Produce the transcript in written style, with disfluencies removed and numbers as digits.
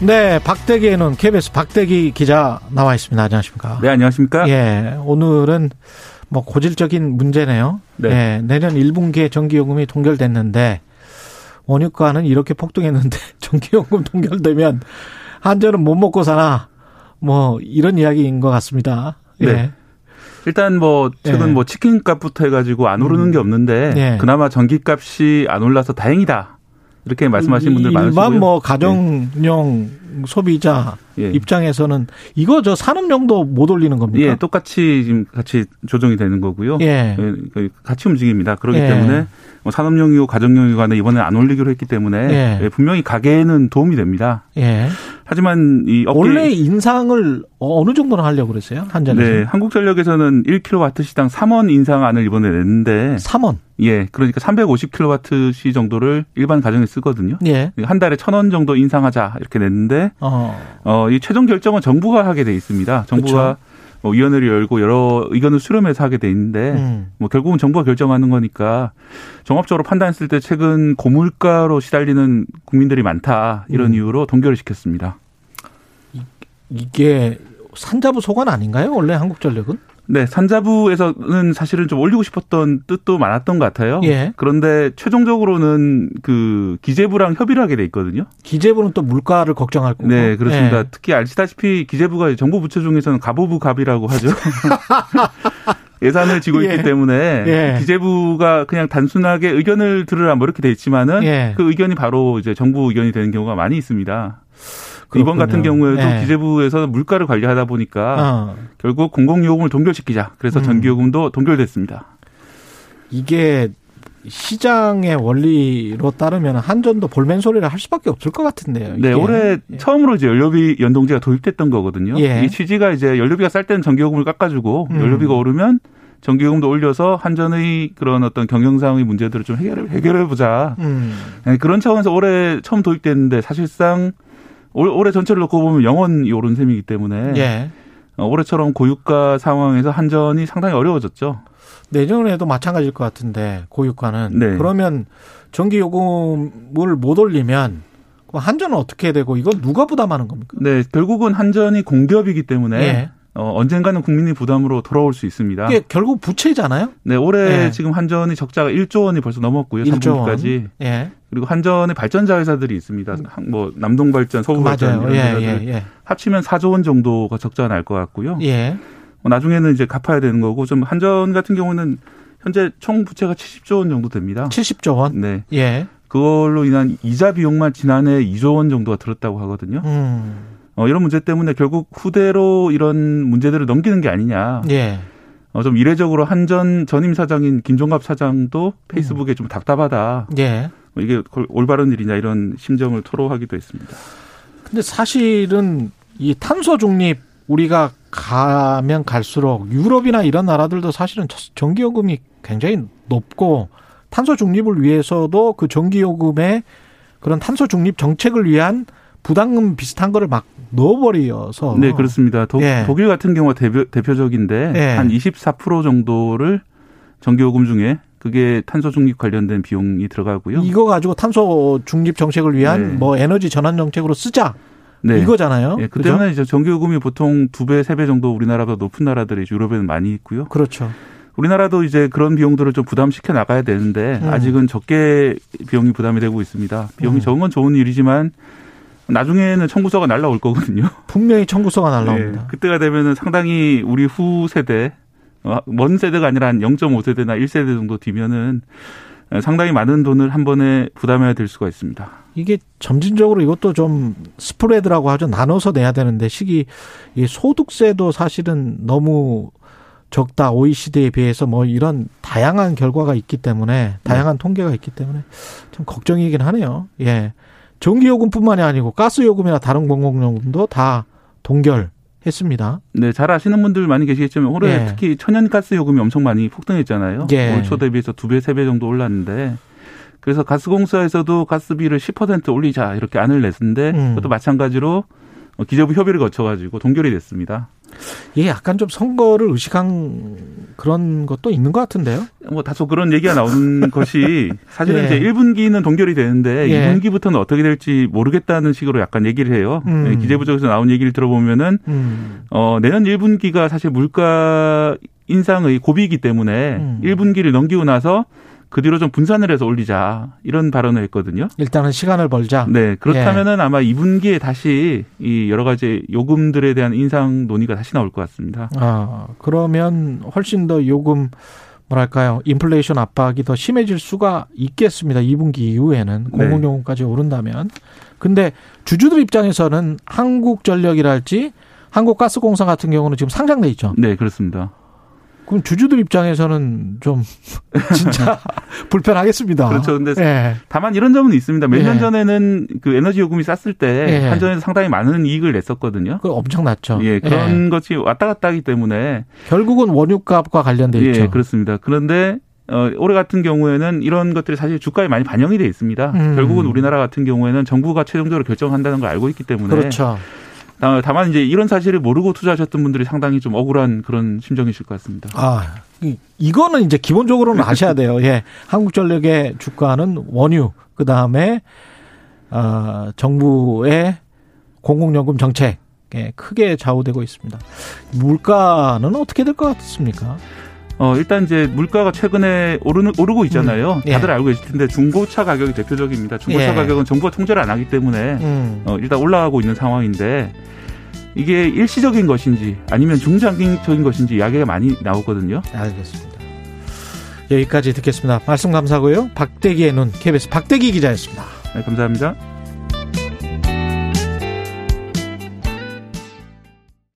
네, 박대기에는 KBS 박대기 기자 나와 있습니다. 안녕하십니까? 네, 안녕하십니까? 예, 오늘은 뭐 고질적인 문제네요. 네, 예, 내년 1분기에 전기요금이 동결됐는데 원유가는 이렇게 폭등했는데 전기요금 동결되면 한전은 못 먹고 사나 뭐 이런 이야기인 것 같습니다. 예. 네. 일단 뭐 최근 예. 뭐 치킨값부터 해가지고 안 오르는 게 없는데 예. 그나마 전기값이 안 올라서 다행이다. 이렇게 말씀하시는 분들 많으시고요. 일반 뭐 가정용 예. 소비자 예. 입장에서는 이거 저 산업용도 못 올리는 겁니까? 예, 똑같이 지금 같이 조정이 되는 거고요. 예, 예 같이 움직입니다. 그렇기 예. 때문에 산업용이고 가정용이 간에 이번에 안 올리기로 했기 때문에 예. 분명히 가게에는 도움이 됩니다. 예. 하지만 이 업계 원래 인상을 어느 정도는 하려고 그랬어요? 한전에서? 네, 한국전력에서는 1kW 시당 3원 인상안을 이번에 냈는데 3원. 예, 그러니까 350kWh 정도를 일반 가정에 쓰거든요. 예. 한 달에 1,000원 정도 인상하자 이렇게 냈는데 이 최종 결정은 정부가 하게 돼 있습니다. 정부가 그쵸. 뭐 위원회를 열고 여러 의견을 수렴해서 하게 돼 있는데 뭐 결국은 정부가 결정하는 거니까 종합적으로 판단했을 때 최근 고물가로 시달리는 국민들이 많다 이런 이유로 동결을 시켰습니다. 이게 산자부 소관 아닌가요? 원래 한국전력은? 네, 산자부에서는 사실은 좀 올리고 싶었던 뜻도 많았던 것 같아요. 예. 그런데 최종적으로는 그 기재부랑 협의를 하게 돼 있거든요. 기재부는 또 물가를 걱정할 거고. 네, 그렇습니다. 예. 특히 아시다시피 기재부가 정부 부처 중에서는 갑오부갑이라고 하죠. 예산을 지고 예. 있기 때문에 예. 기재부가 그냥 단순하게 의견을 들으라 뭐 이렇게 돼 있지만은 예. 그 의견이 바로 이제 정부 의견이 되는 경우가 많이 있습니다. 그렇군요. 이번 같은 경우에도 네. 기재부에서 물가를 관리하다 보니까 결국 공공요금을 동결시키자. 그래서 전기요금도 동결됐습니다. 이게 시장의 원리로 따르면 한전도 볼멘 소리를 할 수밖에 없을 것 같은데요. 이게. 네, 올해 예. 처음으로 이제 연료비 연동제가 도입됐던 거거든요. 예. 이 취지가 이제 연료비가 쌀 때는 전기요금을 깎아주고 연료비가 오르면 전기요금도 올려서 한전의 그런 어떤 경영상의 문제들을 좀 해결해보자. 네, 그런 차원에서 올해 처음 도입됐는데 사실상 올해 전체를 놓고 보면 영원히 오른 셈이기 때문에 예. 올해처럼 고유가 상황에서 한전이 상당히 어려워졌죠. 내년에도 마찬가지일 것 같은데 고유가는. 네. 그러면 전기요금을 못 올리면 한전은 어떻게 되고 이건 누가 부담하는 겁니까? 네, 결국은 한전이 공기업이기 때문에 예. 언젠가는 국민의 부담으로 돌아올 수 있습니다. 이게 결국 부채잖아요? 네, 올해 예. 지금 한전이 적자가 1조 원이 벌써 넘었고요. 1조 원. 3분기까지. 예. 그리고 한전의 발전자 회사들이 있습니다. 뭐 남동발전, 서부발전 이런 회사들 합치면 4조 원 정도가 적자가 날 것 같고요. 예. 나중에는 이제 갚아야 되는 거고 좀 한전 같은 경우는 현재 총 부채가 70조 원 정도 됩니다. 70조 원? 네. 예. 그걸로 인한 이자 비용만 지난해 2조 원 정도가 들었다고 하거든요. 이런 문제 때문에 결국 후대로 이런 문제들을 넘기는 게 아니냐. 예. 좀 이례적으로 한전 전임 사장인 김종갑 사장도 페이스북에 좀 답답하다. 예. 이게 올바른 일이냐 이런 심정을 토로하기도 했습니다. 근데 사실은 이 탄소 중립 우리가 가면 갈수록 유럽이나 이런 나라들도 사실은 전기요금이 굉장히 높고 탄소 중립을 위해서도 그 전기요금에 그런 탄소 중립 정책을 위한 부담금 비슷한 거를 막 넣어버려서. 네, 그렇습니다. 예. 독일 같은 경우가 대표적인데 예. 한 24% 정도를 전기요금 중에 그게 탄소 중립 관련된 비용이 들어가고요. 이거 가지고 탄소 중립 정책을 위한 네. 뭐 에너지 전환 정책으로 쓰자. 네. 이거잖아요. 네. 그 때문에 이제 전기요금이 보통 2배, 3배 정도 우리나라보다 높은 나라들이 유럽에는 많이 있고요. 그렇죠. 우리나라도 이제 그런 비용들을 좀 부담시켜 나가야 되는데 아직은 적게 비용이 부담이 되고 있습니다. 비용이 적은 건 좋은 일이지만 나중에는 청구서가 날라올 거거든요. 분명히 청구서가 날라옵니다. 네. 그때가 되면은 상당히 우리 후 세대 먼 세대가 아니라 한 0.5세대나 1세대 정도 뒤면은 상당히 많은 돈을 한 번에 부담해야 될 수가 있습니다. 이게 점진적으로 이것도 좀 스프레드라고 하죠. 나눠서 내야 되는데 소득세도 사실은 너무 적다. OECD에 비해서 뭐 이런 다양한 결과가 있기 때문에 다양한 통계가 있기 때문에 참 걱정이긴 하네요. 예, 전기요금뿐만이 아니고 가스요금이나 다른 공공요금도 다 동결. 했습니다. 네, 잘 아시는 분들 많이 계시겠지만 올해 예. 특히 천연가스 요금이 엄청 많이 폭등했잖아요. 예. 올 초 대비해서 2배, 3배 정도 올랐는데 그래서 가스공사에서도 가스비를 10% 올리자 이렇게 안을 냈는데 그것도 마찬가지로 기재부 협의를 거쳐가지고 동결이 됐습니다. 이게 약간 좀 선거를 의식한 그런 것도 있는 것 같은데요. 뭐 다소 그런 얘기가 나오는 것이 사실은 예. 이제 1분기는 동결이 되는데 예. 2분기부터는 어떻게 될지 모르겠다는 식으로 약간 얘기를 해요. 기재부 쪽에서 나온 얘기를 들어보면은 내년 1분기가 사실 물가 인상의 고비이기 때문에 1분기를 넘기고 나서 그 뒤로 좀 분산을 해서 올리자 이런 발언을 했거든요. 일단은 시간을 벌자. 네, 그렇다면은 예. 아마 2분기에 다시 이 여러 가지 요금들에 대한 인상 논의가 다시 나올 것 같습니다. 아, 그러면 훨씬 더 요금 뭐랄까요? 인플레이션 압박이 더 심해질 수가 있겠습니다. 2분기 이후에는 공공요금까지 네. 오른다면. 근데 주주들 입장에서는 한국전력이랄지 한국가스공사 같은 경우는 지금 상장돼 있죠. 네, 그렇습니다. 그럼 주주들 입장에서는 좀 진짜 불편하겠습니다. 그렇죠. 근데 예. 다만 이런 점은 있습니다. 몇 년 예. 전에는 그 에너지 요금이 쌌을 때 예. 한전에서 상당히 많은 이익을 냈었거든요. 그 엄청났죠. 예, 그런 예. 것이 왔다 갔다 하기 때문에 결국은 원유값과 관련돼 있죠. 예, 그렇습니다. 그런데 올해 같은 경우에는 이런 것들이 사실 주가에 많이 반영이 돼 있습니다. 결국은 우리나라 같은 경우에는 정부가 최종적으로 결정한다는 걸 알고 있기 때문에 그렇죠. 다만 이제 이런 사실을 모르고 투자하셨던 분들이 상당히 좀 억울한 그런 심정이실 것 같습니다. 아, 이거는 이제 기본적으로는 아셔야 돼요. 예, 한국전력의 주가는 원유, 그 다음에 정부의 공공연금 정책 예, 크게 좌우되고 있습니다. 물가는 어떻게 될 것 같습니까? 일단 이제 물가가 최근에 오르고 있잖아요. 예. 다들 알고 계실 텐데 중고차 가격이 대표적입니다. 중고차 예. 가격은 정부가 통제를 안 하기 때문에 일단 올라가고 있는 상황인데 이게 일시적인 것인지 아니면 중장기적인 것인지 이야기가 많이 나오거든요. 알겠습니다. 여기까지 듣겠습니다. 말씀 감사하고요. 박대기의 눈 KBS 박대기 기자였습니다. 네, 감사합니다.